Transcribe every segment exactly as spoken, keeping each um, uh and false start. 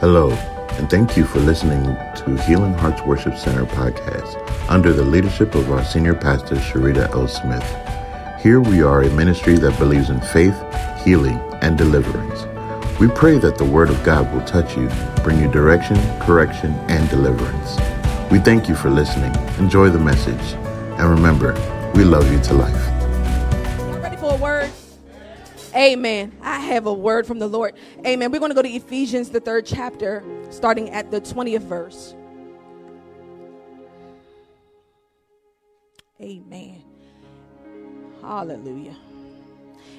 Hello, and thank you for listening to Healing Hearts Worship Center podcast under the leadership of our senior pastor, Sherita L. Smith. Here we are a ministry that believes in faith, healing, and deliverance. We pray that the Word of God will touch you, bring you direction, correction, and deliverance. We thank you for listening. Enjoy the message. And remember, we love you to life. You ready for a word? Amen. I have a word from the Lord. Amen. We're going to go to Ephesians, the third chapter, starting at the twentieth verse. Amen. Hallelujah.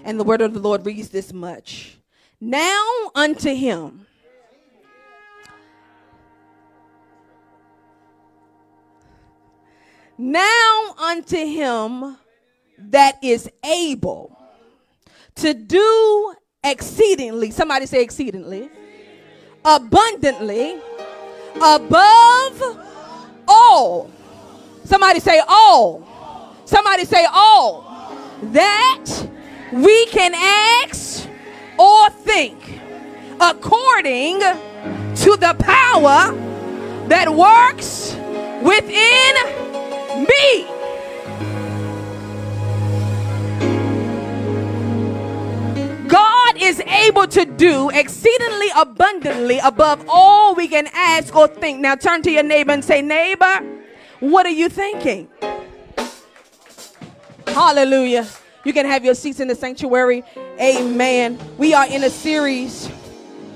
And the word of the Lord reads this much. Now unto him. Now unto him that is able to do exceedingly, somebody say exceedingly, abundantly, above all. Somebody say all. Somebody say all. That we can ask or think according to the power that works within me. Is able to do exceedingly abundantly above all we can ask or think. Now turn to your neighbor and say, neighbor, what are you thinking? Hallelujah. You can have your seats in the sanctuary. Amen. We are in a series.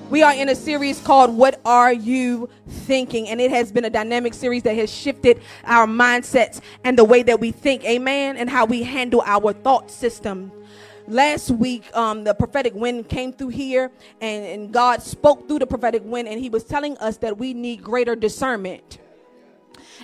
We are in a series called What Are You Thinking? And it has been a dynamic series that has shifted our mindsets and the way that we think. Amen. And how we handle our thought system. Last week, um, the prophetic wind came through here, and, and God spoke through the prophetic wind, and he was telling us that we need greater discernment.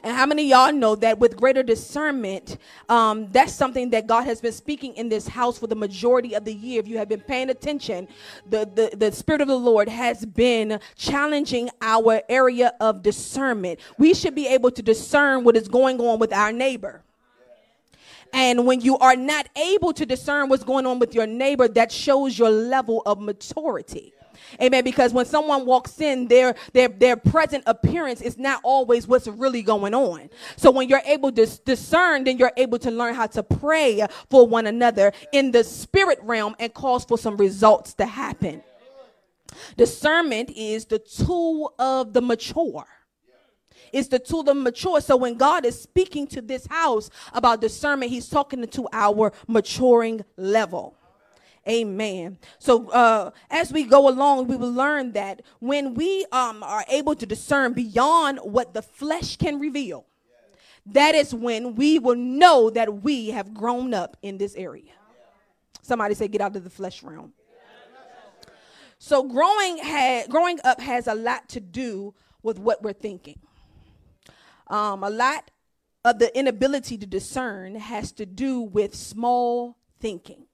And how many of y'all know that with greater discernment, um, that's something that God has been speaking in this house for the majority of the year. If you have been paying attention, the, the, the Spirit of the Lord has been challenging our area of discernment. We should be able to discern what is going on with our neighbor. And when you are not able to discern what's going on with your neighbor, that shows your level of maturity. Amen. Because when someone walks in, their their their present appearance is not always what's really going on. So when you're able to discern, then you're able to learn how to pray for one another in the spirit realm and cause for some results to happen. Discernment is the tool of the mature. It's the tool of mature. So when God is speaking to this house about discernment, he's talking to our maturing level. Amen. So uh, as we go along, we will learn that when we um, are able to discern beyond what the flesh can reveal, that is when we will know that we have grown up in this area. Somebody say, get out of the flesh realm. So growing, ha- growing up has a lot to do with what we're thinking. Um, a lot of the inability to discern has to do with small thinking.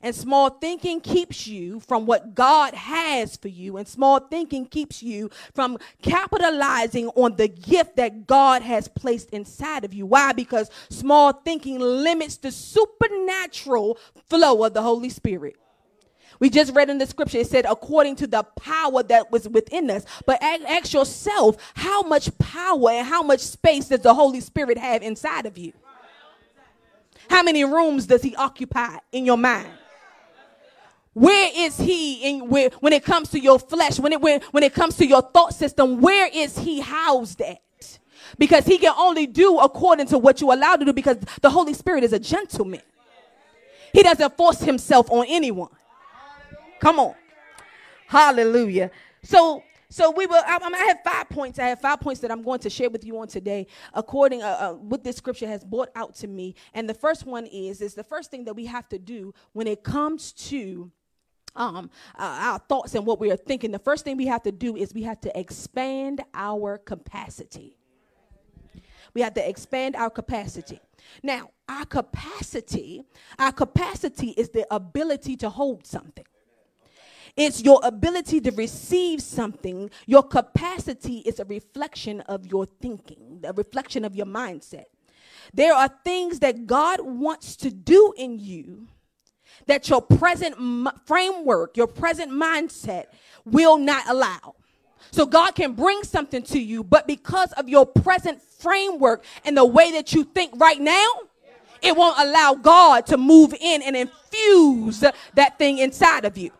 And small thinking keeps you from what God has for you. And small thinking keeps you from capitalizing on the gift that God has placed inside of you. Why? Because small thinking limits the supernatural flow of the Holy Spirit. We just read in the scripture, it said, according to the power that was within us. But ask yourself, how much power and how much space does the Holy Spirit have inside of you? How many rooms does he occupy in your mind? Where is he in, where, when it comes to your flesh, when it, when, when it comes to your thought system, where is he housed at? Because he can only do according to what you allow to do, because the Holy Spirit is a gentleman. He doesn't force himself on anyone. Come on. Hallelujah. So, so we will, I, I have five points. I have five points that I'm going to share with you on today, according to uh, uh, what this scripture has brought out to me. And the first one is, is the first thing that we have to do when it comes to um, uh, our thoughts and what we are thinking. The first thing we have to do is we have to expand our capacity. We have to expand our capacity. Now, our capacity, our capacity is the ability to hold something. It's your ability to receive something. Your capacity is a reflection of your thinking, a reflection of your mindset. There are things that God wants to do in you that your present m- framework, your present mindset will not allow. So God can bring something to you, but because of your present framework and the way that you think right now, it won't allow God to move in and infuse that thing inside of you.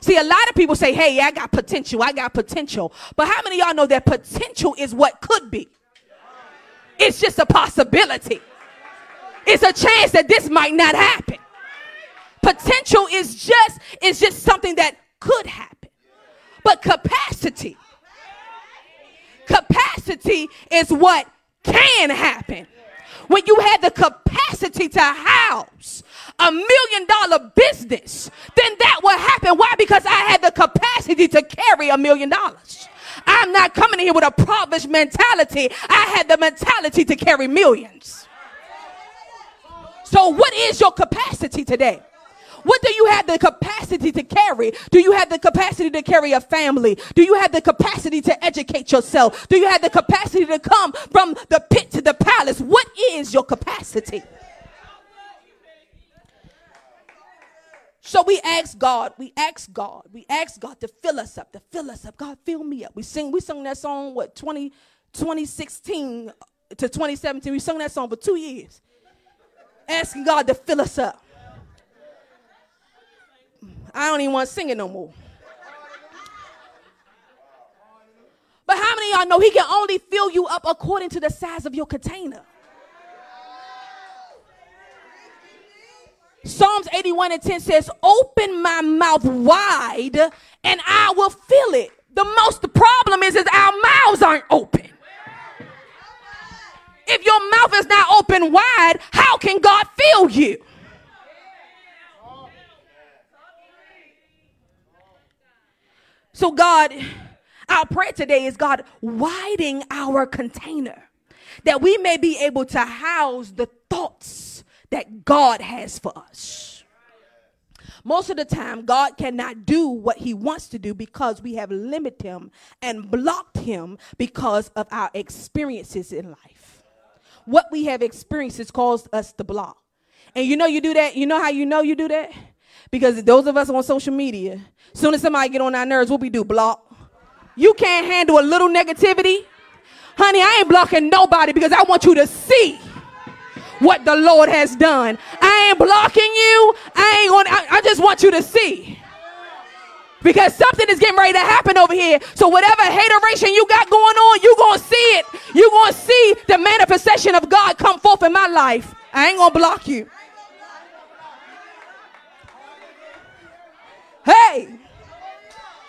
See, a lot of people say, hey, I got potential. I got potential. But how many of y'all know that potential is what could be? It's just a possibility. It's a chance that this might not happen. Potential is just, it's just something that could happen. But capacity, capacity is what can happen. When you have the capacity to house a million dollar business, then that will happen. Why? Because I had the capacity to carry a million dollars. I'm not coming in here with a provish mentality. I had the mentality to carry millions. So what is your capacity today? What do you have the capacity to carry? Do you have the capacity to carry a family? Do you have the capacity to educate yourself? Do you have the capacity to come from the pit to the palace? What is your capacity? So we ask God, we ask God, we ask God to fill us up, to fill us up. God, fill me up. We sing, we sung that song, what, twenty, twenty sixteen to twenty seventeen. We sung that song for two years, asking God to fill us up. I don't even want to sing it no more. But how many of y'all know he can only fill you up according to the size of your container? Psalms eighty-one and ten says, open my mouth wide and I will fill it. The most the problem is, is our mouths aren't open. If your mouth is not open wide, how can God fill you? So God, our prayer today is, God, widening our container that we may be able to house the thoughts that God has for us. Most of the time, God cannot do what he wants to do because we have limited him and blocked him because of our experiences in life. What we have experienced has caused us to block. And you know you do that? You know how you know you do that? Because those of us on social media, soon as somebody get on our nerves, what we do? Block. You can't handle a little negativity. Honey, I ain't blocking nobody because I want you to see what the Lord has done. I ain't blocking you. I ain't going I, I just want you to see. Because something is getting ready to happen over here. So whatever hateration you got going on, you're going to see it. You're going to see the manifestation of God come forth in my life. I ain't going to block you. Hey,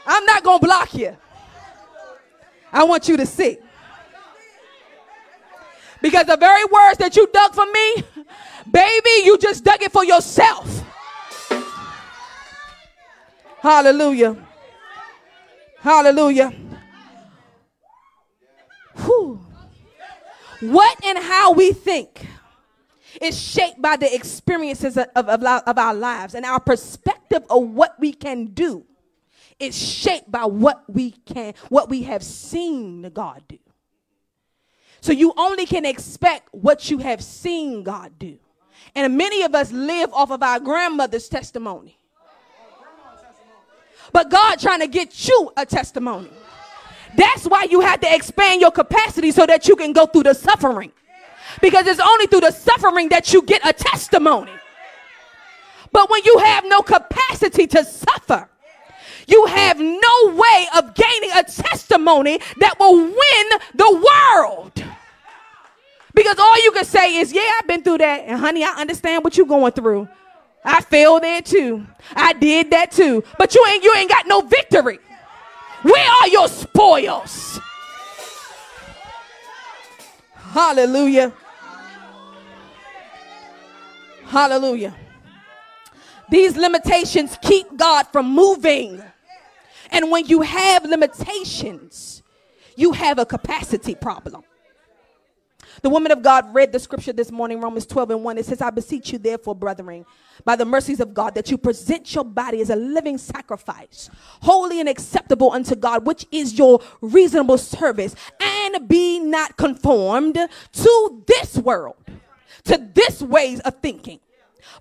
I'm not going to block you. I want you to see. Because the very words that you dug for me, baby, you just dug it for yourself. Hallelujah. Hallelujah. Whew. What and how we think is shaped by the experiences of, of, of our lives, and our perspective of what we can do is shaped by what we can, what we have seen God do. So you only can expect what you have seen God do. And many of us live off of our grandmother's testimony. But God trying to get you a testimony. That's why you have to expand your capacity so that you can go through the suffering. Because it's only through the suffering that you get a testimony. But when you have no capacity to suffer, you have no way of gaining a testimony that will win the world. Because all you can say is, yeah, I've been through that. And honey, I understand what you're going through. I failed there too. I did that too. But you ain't, you ain't got no victory. Where are your spoils? Hallelujah. Hallelujah. These limitations keep God from moving. And when you have limitations, you have a capacity problem. The woman of God read the scripture this morning, Romans twelve and one. It says, I beseech you therefore, brethren, by the mercies of God, that you present your body as a living sacrifice, holy and acceptable unto God, which is your reasonable service. And be not conformed to this world, to this ways of thinking,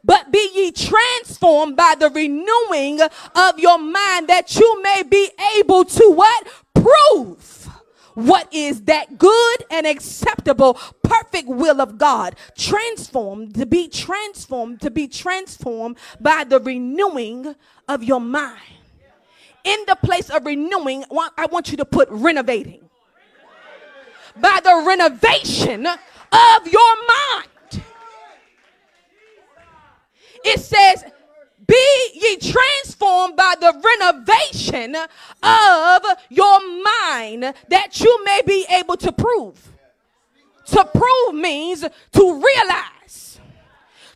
but be ye transformed by the renewing of your mind, that you may be able to what? Prove what is that good and acceptable, perfect will of God. Transformed, to be transformed, to be transformed by the renewing of your mind. In the place of renewing, I want you to put renovating. By the renovation of your mind. It says, be ye transformed by the renovation of your mind, that you may be able to prove. To prove means to realize.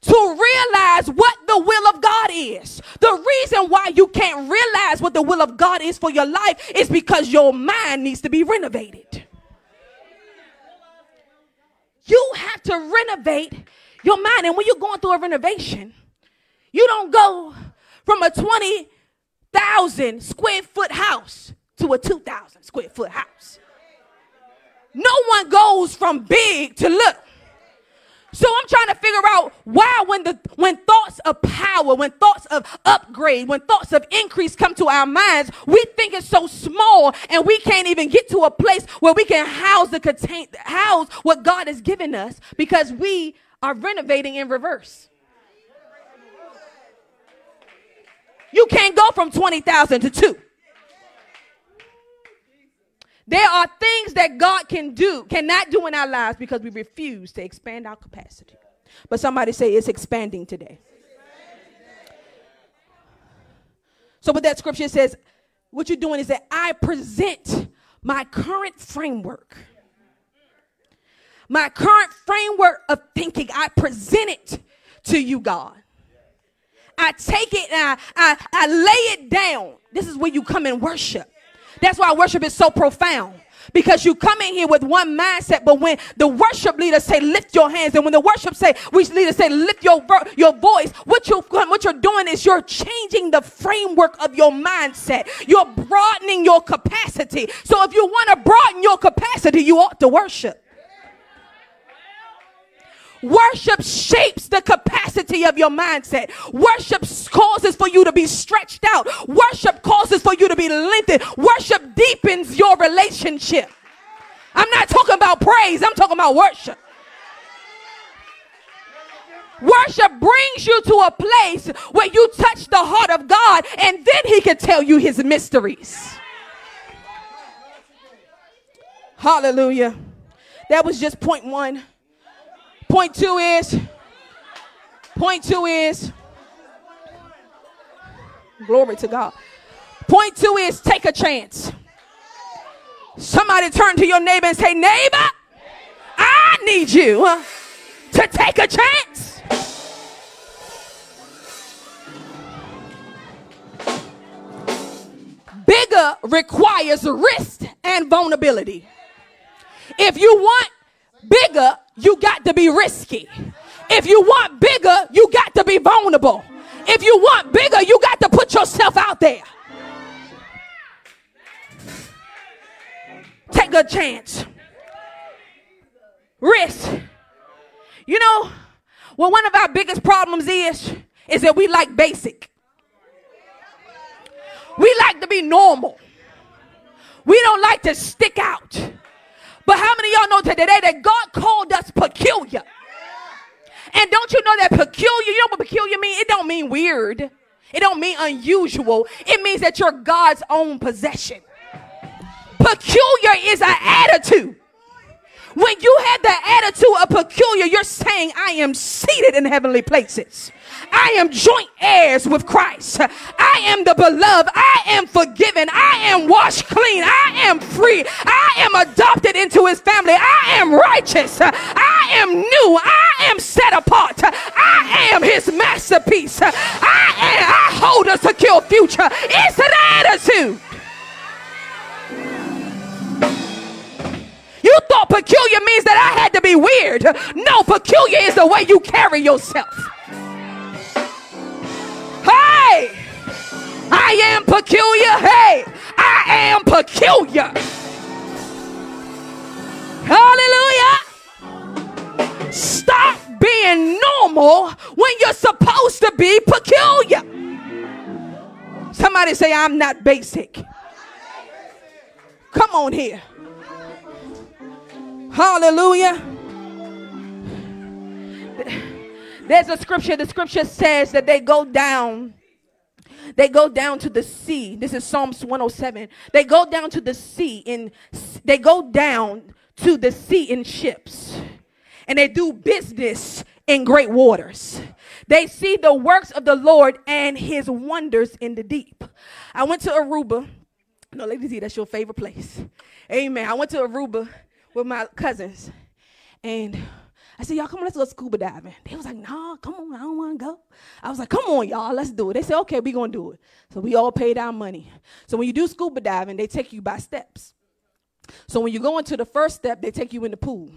To realize what the will of God is. The reason why you can't realize what the will of God is for your life is because your mind needs to be renovated. You have to renovate your mind. And when you're going through a renovation, you don't go from a twenty thousand square foot house to a two thousand square foot house. No one goes from big to little. So I'm trying to figure out why when the when thoughts of power, when thoughts of upgrade, when thoughts of increase come to our minds, we think it's so small and we can't even get to a place where we can house the contain house what God has given us, because we are renovating in reverse. You can't go from twenty thousand to two. There are things that God can do, cannot do in our lives, because we refuse to expand our capacity. But somebody say it's expanding today. So what that scripture says, what you're doing is that I present my current framework. My current framework of thinking, I present it to you, God. I take it and I, I, I lay it down. This is where you come and worship. That's why worship is so profound, because you come in here with one mindset, but when the worship leader say, lift your hands, and when the worship say, which leader say, lift your your voice, what, you, what you're doing is you're changing the framework of your mindset. You're broadening your capacity. So if you want to broaden your capacity, you ought to worship. Worship shapes the capacity of your mindset. Worship causes for you to be stretched out. Worship causes for you to be lengthened. Worship deepens your relationship. I'm not talking about praise. I'm talking about worship. Worship brings you to a place where you touch the heart of God, and then he can tell you his mysteries. Hallelujah. That was just point one. Point two is, point two is, glory to God. Point two is, take a chance. Somebody turn to your neighbor and say, neighbor, I need you to take a chance. Bigger requires risk and vulnerability. If you want bigger, you got to be risky. If you want bigger, you got to be vulnerable. If you want bigger, you got to put yourself out there. Take a chance. Risk. You know, well, one of our biggest problems is, is that we like basic. We like to be normal. We don't like to stick out. But how many of y'all know today that God called us peculiar? And don't you know that peculiar, you know what peculiar means? It don't mean weird. It don't mean unusual. It means that you're God's own possession. Peculiar is an attitude. When you have the attitude of peculiar, you're saying, I am seated in heavenly places. I am joint heirs with Christ. I am the beloved. I am forgiven. I am washed clean. I am free. I am adopted into his family. I am righteous. I am new. I am set apart. I am his masterpiece. I, am, I hold a secure future. It's an attitude. You thought peculiar means that I had to be weird. No, peculiar is the way you carry yourself. Hey, I am peculiar. Hey, I am peculiar. Hallelujah. Stop being normal when you're supposed to be peculiar. Somebody say, I'm not basic. Come on here. Hallelujah. There's a scripture. The scripture says that they go down. They go down to the sea. This is Psalms one oh seven. They go down to the sea in they go down to the sea in ships. And they do business in great waters. They see the works of the Lord and his wonders in the deep. I went to Aruba. No, Lady Z, that's your favorite place. Amen. I went to Aruba with my cousins. And I said, y'all, come on, let's go scuba diving. They was like, nah, come on, I don't want to go. I was like, come on, y'all, let's do it. They said, okay, we're going to do it. So we all paid our money. So when you do scuba diving, they take you by steps. So when you go into the first step, they take you in the pool.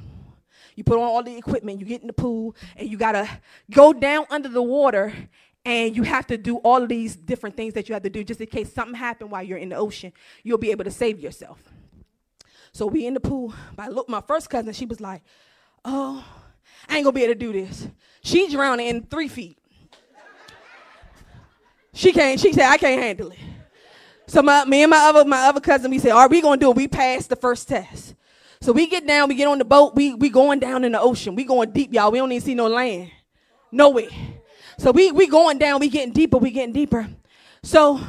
You put on all the equipment, you get in the pool, and you got to go down under the water, and you have to do all of these different things that you have to do just in case something happened while you're in the ocean. You'll be able to save yourself. So we in the pool. My, my first cousin, she was like, oh, I ain't gonna be able to do this. She drowning in three feet. She can't, she said, I can't handle it. So my, me and my other my other cousin, we said, all right, we gonna do it. We passed the first test. So we get down, we get on the boat, we we going down in the ocean. We going deep, y'all. We don't even see no land. Nowhere. So we we going down, we getting deeper, we getting deeper. So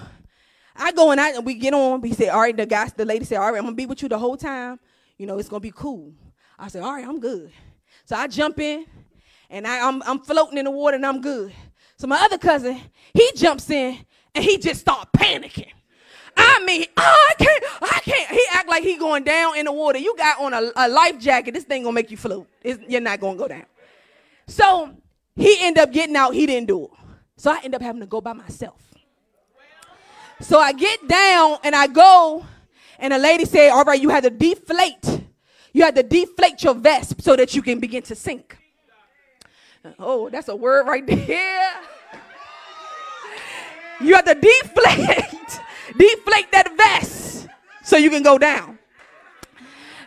I go and I we get on, we say, all right, the guy, the lady said, all right, I'm gonna be with you the whole time. You know, it's gonna be cool. I said, all right, I'm good. So I jump in, and I, I'm, I'm floating in the water, and I'm good. So my other cousin, he jumps in, and he just start panicking. I mean, oh, I can't, I can't. He act like he going down in the water. You got on a, a life jacket. This thing going to make you float. It's, you're not going to go down. So he end up getting out. He didn't do it. So I end up having to go by myself. So I get down, and I go, and the lady said, all right, you had to deflate. You had to deflate your vest so that you can begin to sink. Oh, that's a word right there. You have to deflate, deflate that vest so you can go down.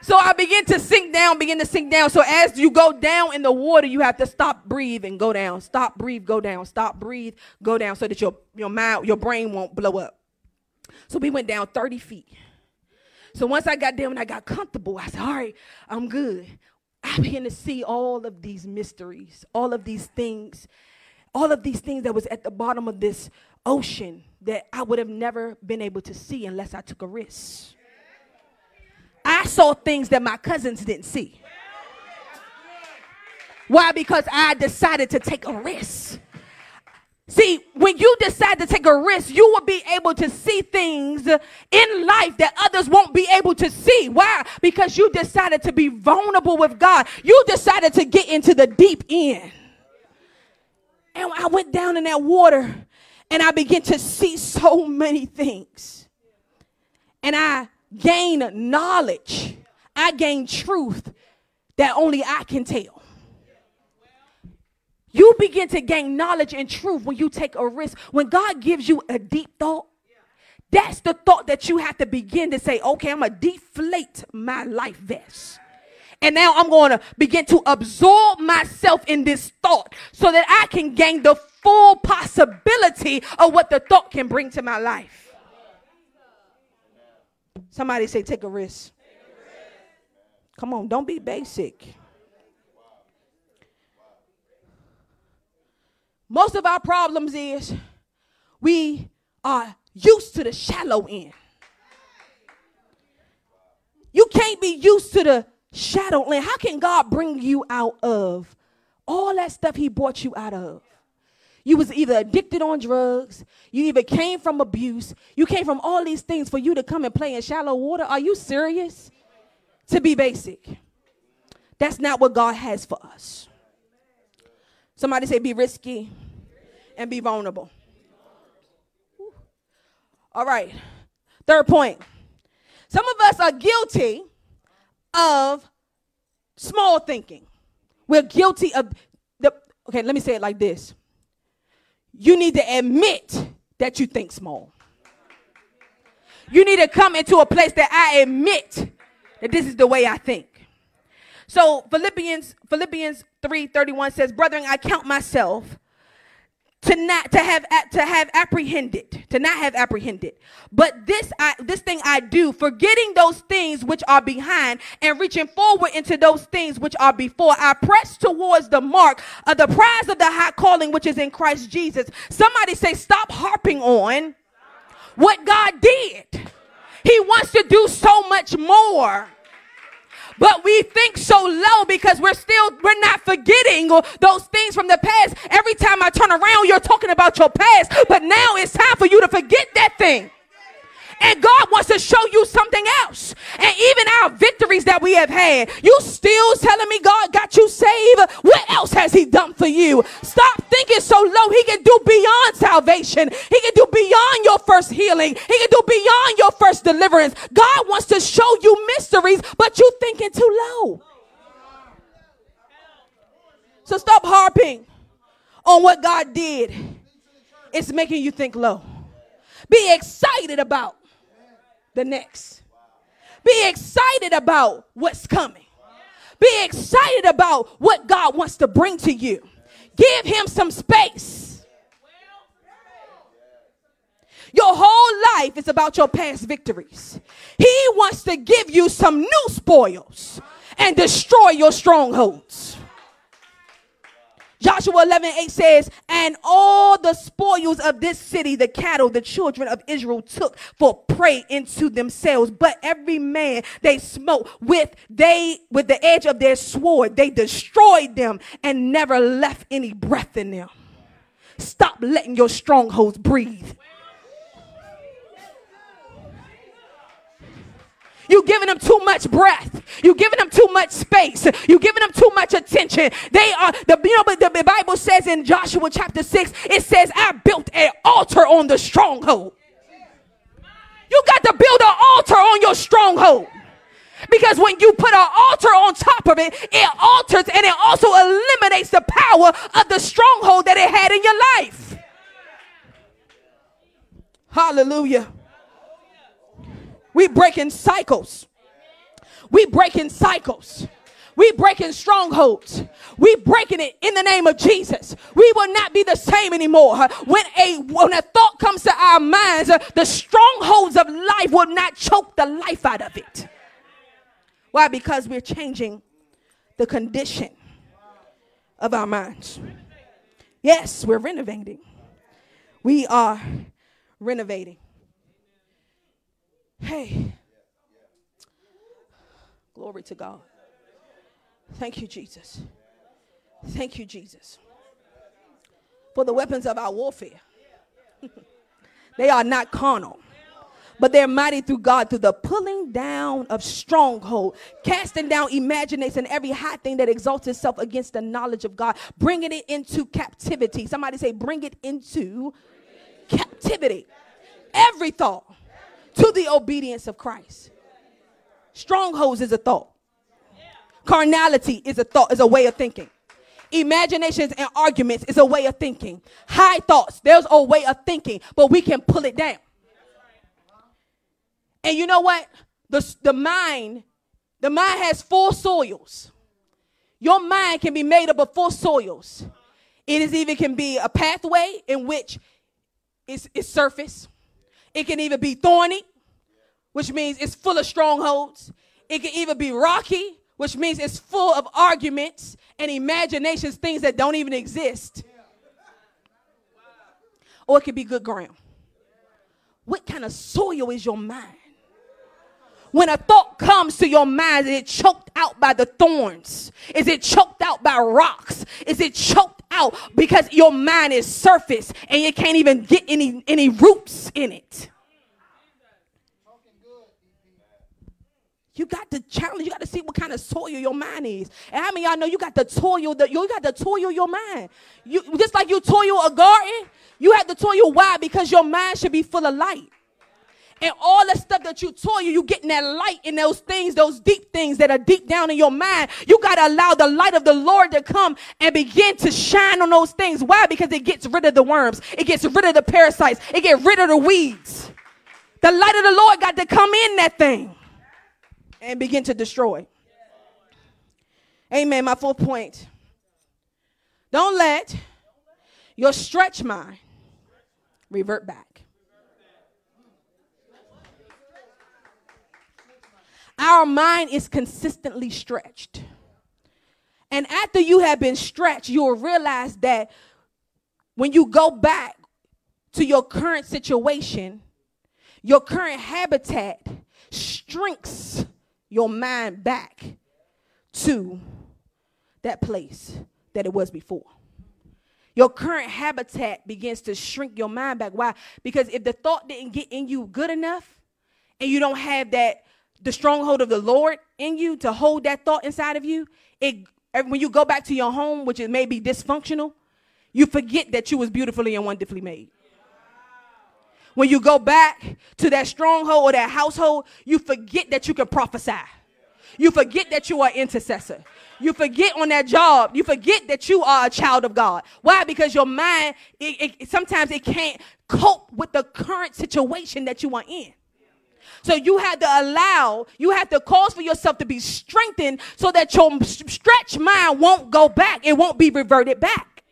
So I begin to sink down, begin to sink down. So as you go down in the water, you have to stop, breathe, and go down. Stop, breathe, go down. Stop, breathe, go down so that your, your mind, your brain won't blow up. So we went down thirty feet. So once I got there and I got comfortable, I said, all right, I'm good. I began to see all of these mysteries, all of these things, all of these things that was at the bottom of this ocean that I would have never been able to see unless I took a risk. I saw things that my cousins didn't see. Why? Because I decided to take a risk. See, when you decide to take a risk, you will be able to see things in life that others won't be able to see. Why? Because you decided to be vulnerable with God. You decided to get into the deep end. And I went down in that water, and I began to see so many things. And I gained knowledge. I gained truth that only I can tell. You begin to gain knowledge and truth when you take a risk. When God gives you a deep thought, that's the thought that you have to begin to say, okay, I'm going to deflate my life vest. And now I'm going to begin to absorb myself in this thought so that I can gain the full possibility of what the thought can bring to my life. Somebody say, take a risk. Come on, don't be basic. Most of our problems is we are used to the shallow end. You can't be used to the shallow end. How can God bring you out of all that stuff he brought you out of? You was either addicted on drugs. You either came from abuse. You came from all these things for you to come and play in shallow water. Are you serious? To be basic. That's not what God has for us. Somebody say, be risky and be vulnerable. Woo. All right. Third point. Some of us are guilty of small thinking. We're guilty of the, okay, let me say it like this. You need to admit that you think small. You need to come into a place that I admit that this is the way I think. So Philippians Philippians three thirty-one says, brethren, I count myself to not to have to have apprehended, to not have apprehended. But this I, this thing I do, forgetting those things which are behind and reaching forward into those things which are before, I press towards the mark of the prize of the high calling which is in Christ Jesus. Somebody say, stop harping on what God did. He wants to do so much more. But we think so low because we're still, we're not forgetting those things from the past. Every time I turn around, you're talking about your past, but now it's time for you to forget that thing. And God wants to show you something else. And even our victories that we have had, you still telling me God got you saved? What else has he done for you? Stop thinking so low. He can do beyond salvation. He can do beyond your first healing. He can do beyond your first deliverance. God wants to show you mysteries, but you thinking too low. So stop harping on what God did. It's making you think low. Be excited about the next. Be excited about what's coming. Be excited about what God wants to bring to you. Give him some space. Your whole life is about your past victories. He wants to give you some new spoils and destroy your strongholds. Joshua eleven eight says, and all the spoils of this city, the cattle, the children of Israel took for prey into themselves. But every man they smote with, they, with the edge of their sword, they destroyed them and never left any breath in them. Stop letting your strongholds breathe. You're giving them too much breath. You're giving them too much space. You're giving them too much attention. They are, the, you know, but the Bible says in Joshua chapter six, it says, I built an altar on the stronghold. You got to build an altar on your stronghold. Because when you put an altar on top of it, it alters and it also eliminates the power of the stronghold that it had in your life. Hallelujah. We breaking cycles. We breaking cycles. We breaking strongholds. We breaking it in the name of Jesus. We will not be the same anymore. When a, when a thought comes to our minds, the strongholds of life will not choke the life out of it. Why? Because we're changing the condition of our minds. Yes, we're renovating. We are renovating. Hey, glory to God. Thank you, Jesus. Thank you, Jesus. For the weapons of our warfare, they are not carnal, but they're mighty through God, through the pulling down of stronghold, casting down imaginations and every high thing that exalts itself against the knowledge of God, bringing it into captivity. Somebody say, bring it into captivity. Every thought to the obedience of Christ. Strongholds is a thought. Carnality is a thought, is a way of thinking. Imaginations and arguments is a way of thinking. High thoughts, there's a way of thinking, but we can pull it down. And you know what? The, the mind, the mind has four soils. Your mind can be made up of four soils. It is even can be a pathway in which it's, it's surface. It can either be thorny, which means it's full of strongholds. It can either be rocky, which means it's full of arguments and imaginations, things that don't even exist. Or it could be good ground. What kind of soil is your mind? When a thought comes to your mind, is it choked out by the thorns? Is it choked out by rocks? Is it choked out because your mind is surface and you can't even get any, any roots in it? You got to challenge. You got to see what kind of soil your mind is. And how many of y'all know you got to toil? The, you got to toil your mind. You just like you toil a garden. You have to toil. Why? Because your mind should be full of light. And all the stuff that you told you, you getting that light in those things, those deep things that are deep down in your mind. You got to allow the light of the Lord to come and begin to shine on those things. Why? Because it gets rid of the worms. It gets rid of the parasites. It gets rid of the weeds. The light of the Lord got to come in that thing and begin to destroy. Amen. My fourth point. Don't let your stretch mind revert back. Our mind is consistently stretched. And after you have been stretched, you'll realize that when you go back to your current situation, your current habitat shrinks your mind back to that place that it was before. Your current habitat begins to shrink your mind back. Why? Because if the thought didn't get in you good enough and you don't have that, the stronghold of the Lord in you to hold that thought inside of you, it, when you go back to your home, which is maybe dysfunctional, you forget that you was beautifully and wonderfully made. When you go back to that stronghold or that household, you forget that you can prophesy. You forget that you are an intercessor. You forget on that job. You forget that you are a child of God. Why? Because your mind, it, it, sometimes it can't cope with the current situation that you are in. So you have to allow, you have to cause for yourself to be strengthened so that your stretched mind won't go back. It won't be reverted back.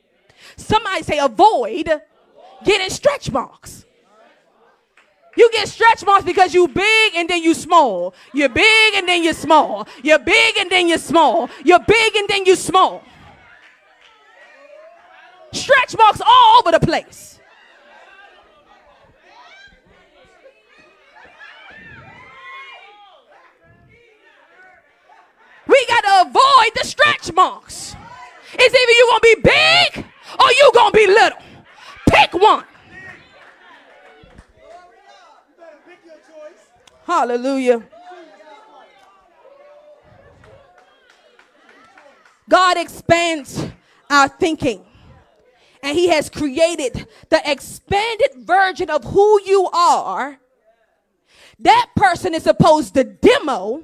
Somebody say avoid getting stretch marks. You get stretch marks because you big and then you small. You're big and then you're small. You're big and then you're small. You're big and then you're small. Stretch marks all over the place. We got to avoid the stretch marks. It's either you're going to be big or you're going to be little. Pick one. Hallelujah. God expands our thinking. And he has created the expanded version of who you are. That person is supposed to demo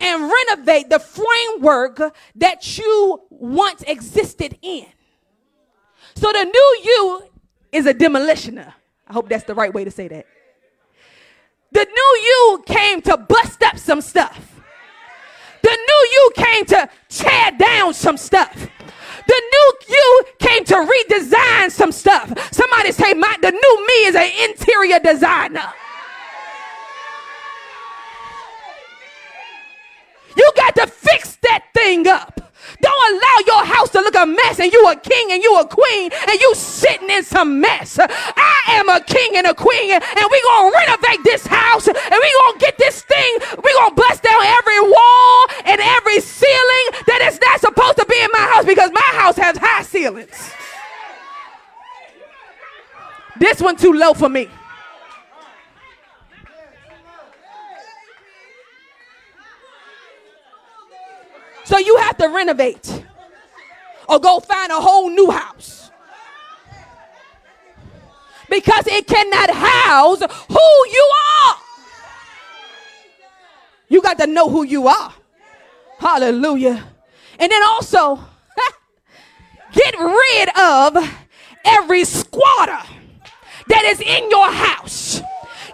and renovate the framework that you once existed in. So the new you is a demolitioner. I hope that's the right way to say that. The new you came to bust up some stuff. The new you came to tear down some stuff. The new you came to redesign some stuff. Somebody say, "My the new me is an interior designer." You got to fix that thing up. Don't allow your house to look a mess and you a king and you a queen and you sitting in some mess. I am a king and a queen, and we're going to renovate this house, and we're going to get this thing. We're going to bust down every wall and every ceiling that is not supposed to be in my house, because my house has high ceilings. This one too low for me. So you have to renovate or go find a whole new house, because it cannot house who you are. You got to know who you are. Hallelujah. And then also get rid of every squatter that is in your house.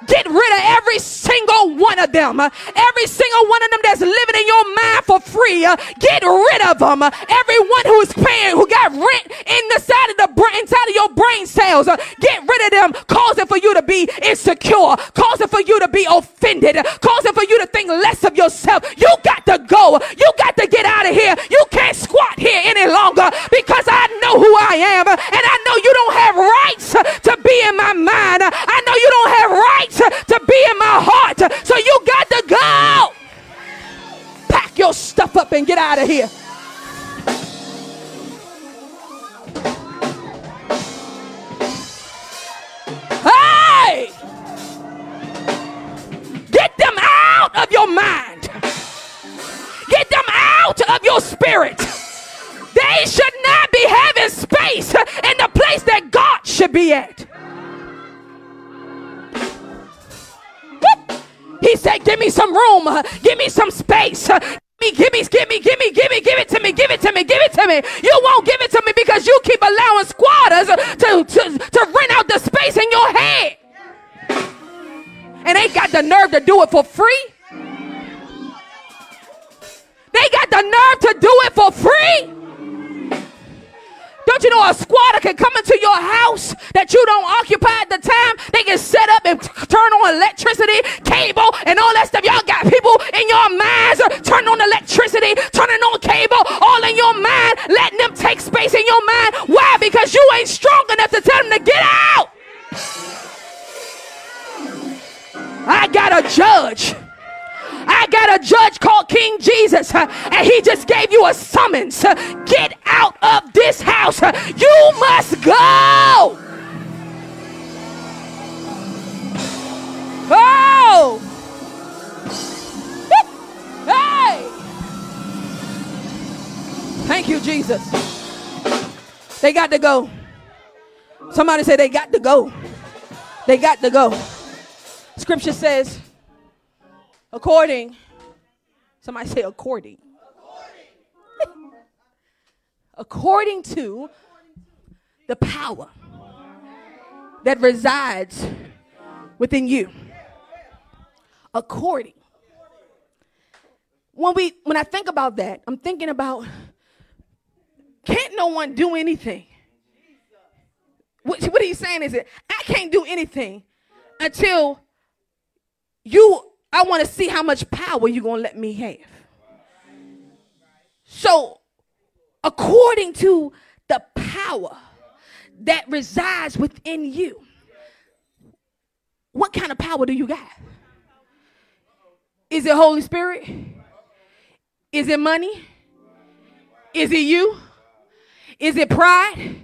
Get rid of every single one of them. Every single one of them that's living in your mind for free. Get rid of them. Everyone who is paying, who got rent in the side of the brain, inside of your brain cells. Get rid of them, causing for you to be insecure, causing for you to be offended, causing for you to think less of yourself. You got to go. You got to get out of here. You can't squat here any longer, because I know who I am, and I know you don't have rights to be in my mind. I know you don't have rights To, to be in my heart. So you got to go. Pack your stuff up and get out of here. Hey! Get them out of your mind. Get them out of your spirit. They should not be having space in the place that God should be at. He said, give me some room. Give me some space. Give me, give me, give me, give me, give me, give it to me, give it to me, give it to me. You won't give it to me because you keep allowing squatters to, to, to rent out the space in your head. And they got the nerve to do it for free. They got the nerve to do it for free? Don't you know a squatter can come into your house that you don't occupy at the time? They can set up and turn on electricity, cable, and all that stuff. Y'all got people in your minds turning on electricity, turning on cable, all in your mind, letting them take space in your mind. Why? Because you ain't strong enough to tell them to get out. I got a judge. I got a judge called King Jesus, and he just gave you a summons. Get out of this house. You must go. Oh. Hey. Thank you, Jesus. They got to go. Somebody say they got to go. They got to go. Scripture says, according, somebody say according. According. According to the power that resides within you. According. When we, when I think about that, I'm thinking about, can't no one do anything? What, what are you saying is it? I can't do anything until you, I want to see how much power you're going to let me have. So, according to the power that resides within you, what kind of power do you got? Is it Holy Spirit? Is it money? Is it you? Is it pride?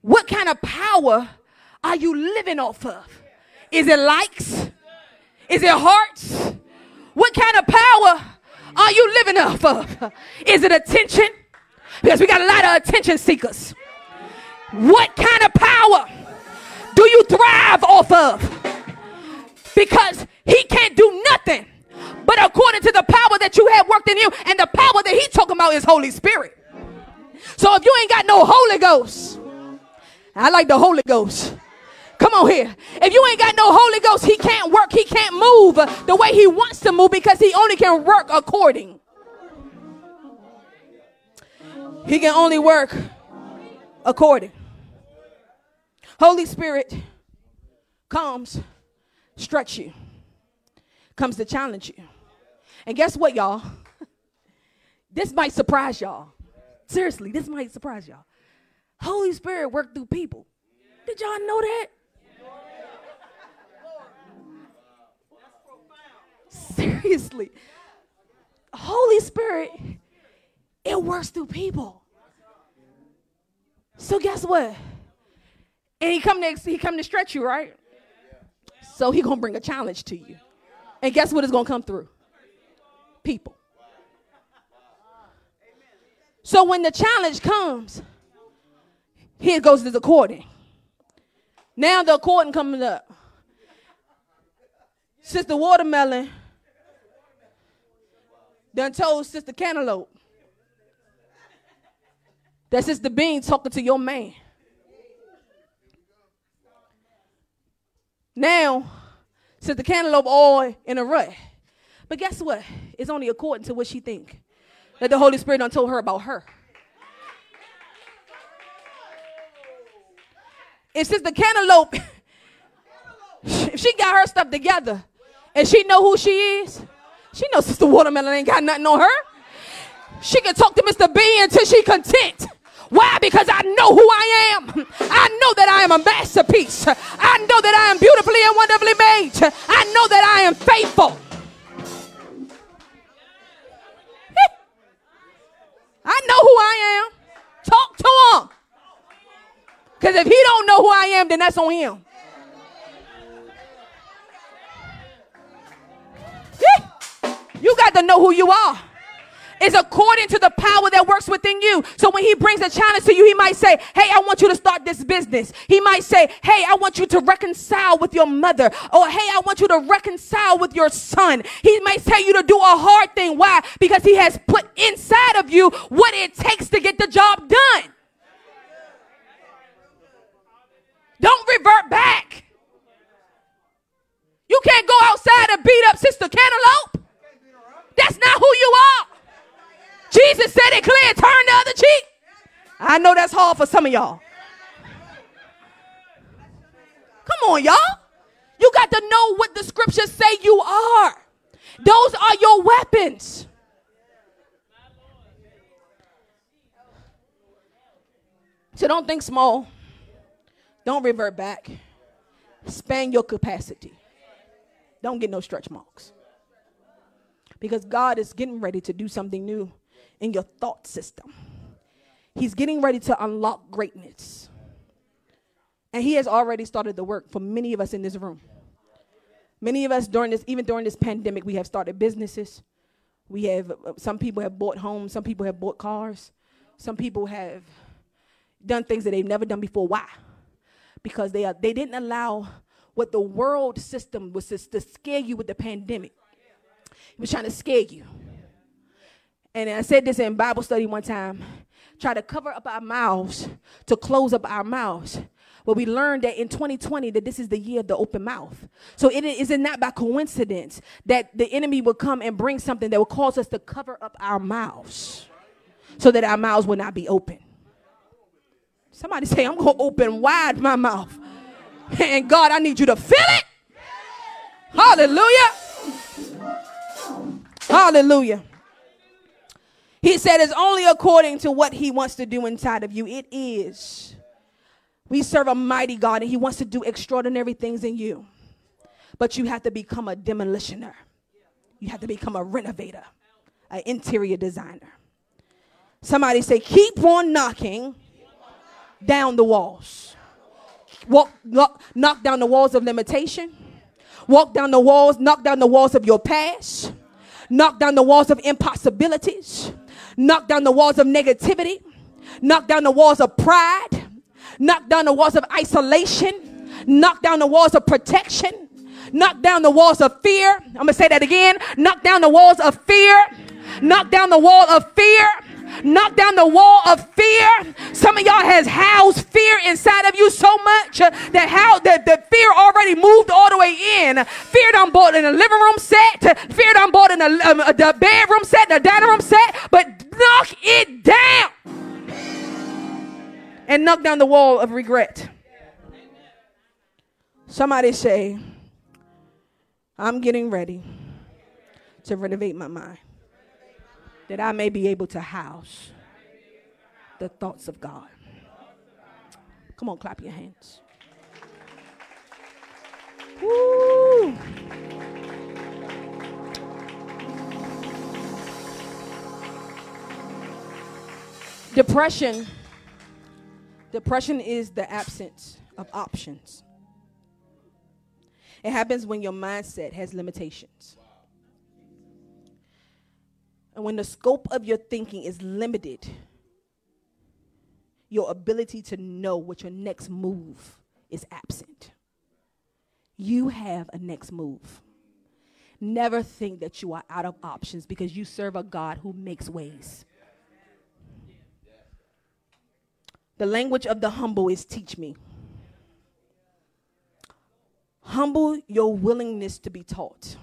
What kind of power are you living off of? Is it likes? Is it hearts? What kind of power are you living off of? Is it attention? Because we got a lot of attention seekers. What kind of power do you thrive off of? Because he can't do nothing but according to the power that you have worked in you. And the power that he's talking about is Holy Spirit. So if you ain't got no Holy Ghost, I like the Holy Ghost. Come on here. If you ain't got no Holy Ghost, he can't work. He can't move the way he wants to move because he only can work according. He can only work according. Holy Spirit comes, stretch you, comes to challenge you. And guess what, y'all? This might surprise y'all. Seriously, this might surprise y'all. Holy Spirit worked through people. Did y'all know that? Seriously, Holy Spirit, it works through people. So guess what? And he come to he come to stretch you, right? So he gonna bring a challenge to you, and guess what is gonna come through? People. So when the challenge comes, here goes the according. Now the according coming up. Sister Watermelon done told Sister Cantaloupe that Sister Bean talking to your man. Now, Sister Cantaloupe all in a rut. But guess what? It's only according to what she think that the Holy Spirit done told her about her. If Sister Cantaloupe, if she got her stuff together and she know who she is, she knows Sister Watermelon ain't got nothing on her. She can talk to Mister B until she content. Why? Because I know who I am. I know that I am a masterpiece. I know that I am beautifully and wonderfully made. I know that I am faithful. I know who I am. Talk to him. Because if he don't know who I am, then that's on him. You got to know who you are. It's according to the power that works within you. So when he brings a challenge to you, he might say, hey, I want you to start this business. He might say, hey, I want you to reconcile with your mother. Or, hey, I want you to reconcile with your son. He might tell you to do a hard thing. Why? Because he has put inside of you what it takes to get the job done. Don't revert back. You can't go outside and beat up Sister Cantaloupe. That's not who you are. Jesus said it clear, turn the other cheek. I know that's hard for some of y'all. Come on, y'all. You got to know what the scriptures say you are. Those are your weapons. So don't think small. Don't revert back. Span your capacity. Don't get no stretch marks. Because God is getting ready to do something new in your thought system. He's getting ready to unlock greatness. And he has already started the work for many of us in this room. Many of us during this, even during this pandemic, we have started businesses. We have, some people have bought homes. Some people have bought cars. Some people have done things that they've never done before. Why? Because they are, they didn't allow what the world system was to, to scare you with the pandemic. He was trying to scare you. And I said this in Bible study one time. Try to cover up our mouths to close up our mouths. But we learned that in twenty twenty that this is the year of the open mouth. So it is it not by coincidence that the enemy will come and bring something that will cause us to cover up our mouths so that our mouths will not be open. Somebody say, I'm going to open wide my mouth. And God, I need you to fill it. Hallelujah. Hallelujah. He said it's only according to what he wants to do inside of you. It is. We serve a mighty God and he wants to do extraordinary things in you. But you have to become a demolitioner. You have to become a renovator, an interior designer. Somebody say, keep on knocking down the walls. Walk, knock, knock down the walls of limitation. Walk down the walls, knock down the walls of your past. Knock down the walls of impossibilities. Knock down the walls of negativity. Knock down the walls of pride. Knock down the walls of isolation. Knock down the walls of protection. Knock down the walls of fear. I'm going to say that again. Knock down the walls of fear. Knock down the wall of fear. Knock down the wall of fear. Some of y'all has housed fear inside of you so much uh, that how that the fear already moved all the way in. Fear done bought in a living room set. Fear done bought in a, um, the bedroom set, the dining room set. But knock it down. And knock down the wall of regret. Somebody say, I'm getting ready to renovate my mind, that I may be able to house the thoughts of God. Come on, clap your hands. Woo. Depression. Depression is the absence of options. It happens when your mindset has limitations. And when the scope of your thinking is limited, your ability to know what your next move is absent. You have a next move. Never think that you are out of options because you serve a God who makes ways. The language of the humble is teach me. Humble your willingness to be taught.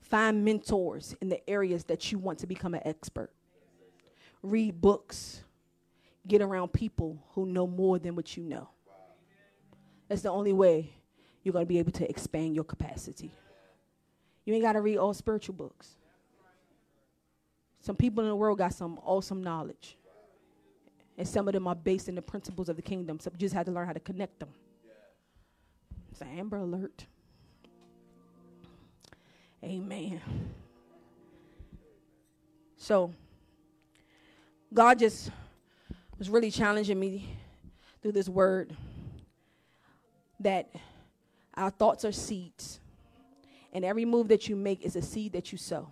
Find mentors in the areas that you want to become an expert. Read books. Get around people who know more than what you know. That's the only way you're going to be able to expand your capacity. You ain't got to read all spiritual books. Some people in the world got some awesome knowledge. And some of them are based in the principles of the kingdom. So you just have to learn how to connect them. It's an Amber Alert. Amen. So, God just was really challenging me through this word that our thoughts are seeds. And every move that you make is a seed that you sow.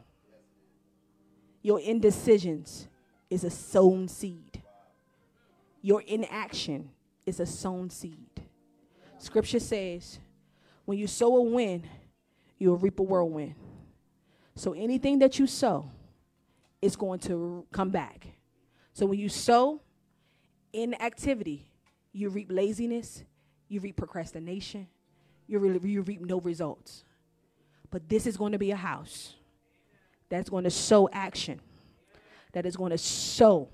Your indecisions is a sown seed. Your inaction is a sown seed. Scripture says, when you sow a wind, you'll reap a whirlwind. So anything that you sow is going to come back. So when you sow inactivity, you reap laziness, you reap procrastination, you, re- you reap no results. But this is going to be a house that's going to sow action. that is going to sow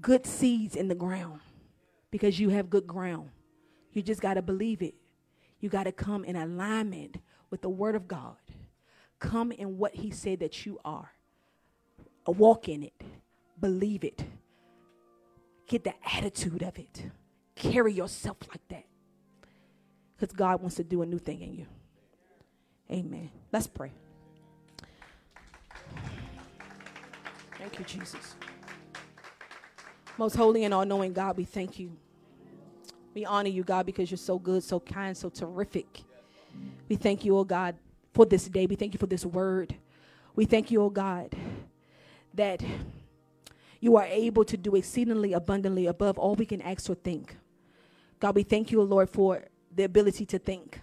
good seeds in the ground, because you have good ground. You just got to believe it. You got to come in alignment with the word of God. Come in what he said that you are. Walk in it. Believe it. Get the attitude of it. Carry yourself like that, because God wants to do a new thing in you. Amen. Let's pray. Thank you, Jesus. Most holy and all-knowing God, we thank you. We honor you, God, because you're so good, so kind, so terrific. We thank you, oh God, for this day. We thank you for this word. We thank you, oh God, that you are able to do exceedingly abundantly above all we can ask or think. God, we thank you, oh Lord, for the ability to think.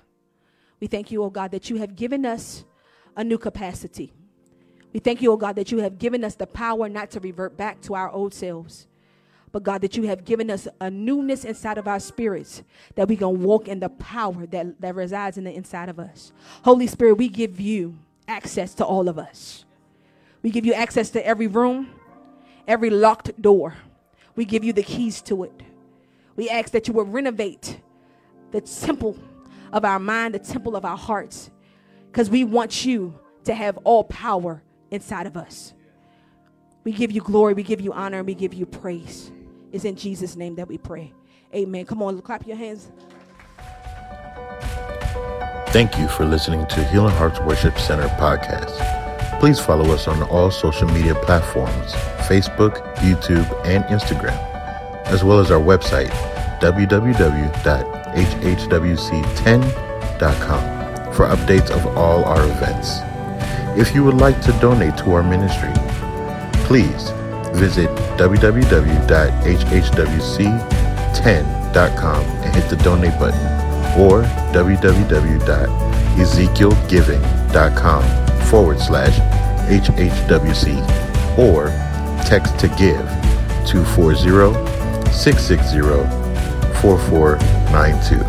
We thank you, oh God, that you have given us a new capacity. We thank you, oh God, that you have given us the power not to revert back to our old selves. But God, that you have given us a newness inside of our spirits, that we can walk in the power that, that resides in the inside of us. Holy Spirit, we give you access to all of us. We give you access to every room, every locked door. We give you the keys to it. We ask that you will renovate the temple of our mind, the temple of our hearts, because we want you to have all power inside of us. We give you glory, we give you honor, and we give you praise. It's in Jesus' name that we pray. Amen. Come on, clap your hands. Thank you for listening to Healing Hearts Worship Center podcast. Please follow us on all social media platforms, Facebook, YouTube, and Instagram, as well as our website, w w w dot h h w c ten dot com, for updates of all our events. If you would like to donate to our ministry, please visit w w w dot h h w c ten dot com and hit the donate button, or w w w dot ezekiel giving dot com forward slash H H W C, or text to give to four zero six six zero four four nine two.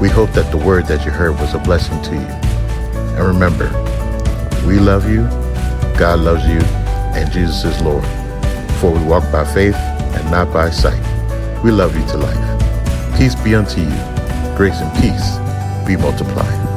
We hope that the word that you heard was a blessing to you. And remember, we love you, God loves you, and Jesus is Lord. For we walk by faith and not by sight. We love you to life. Peace be unto you. Grace and peace be multiplied.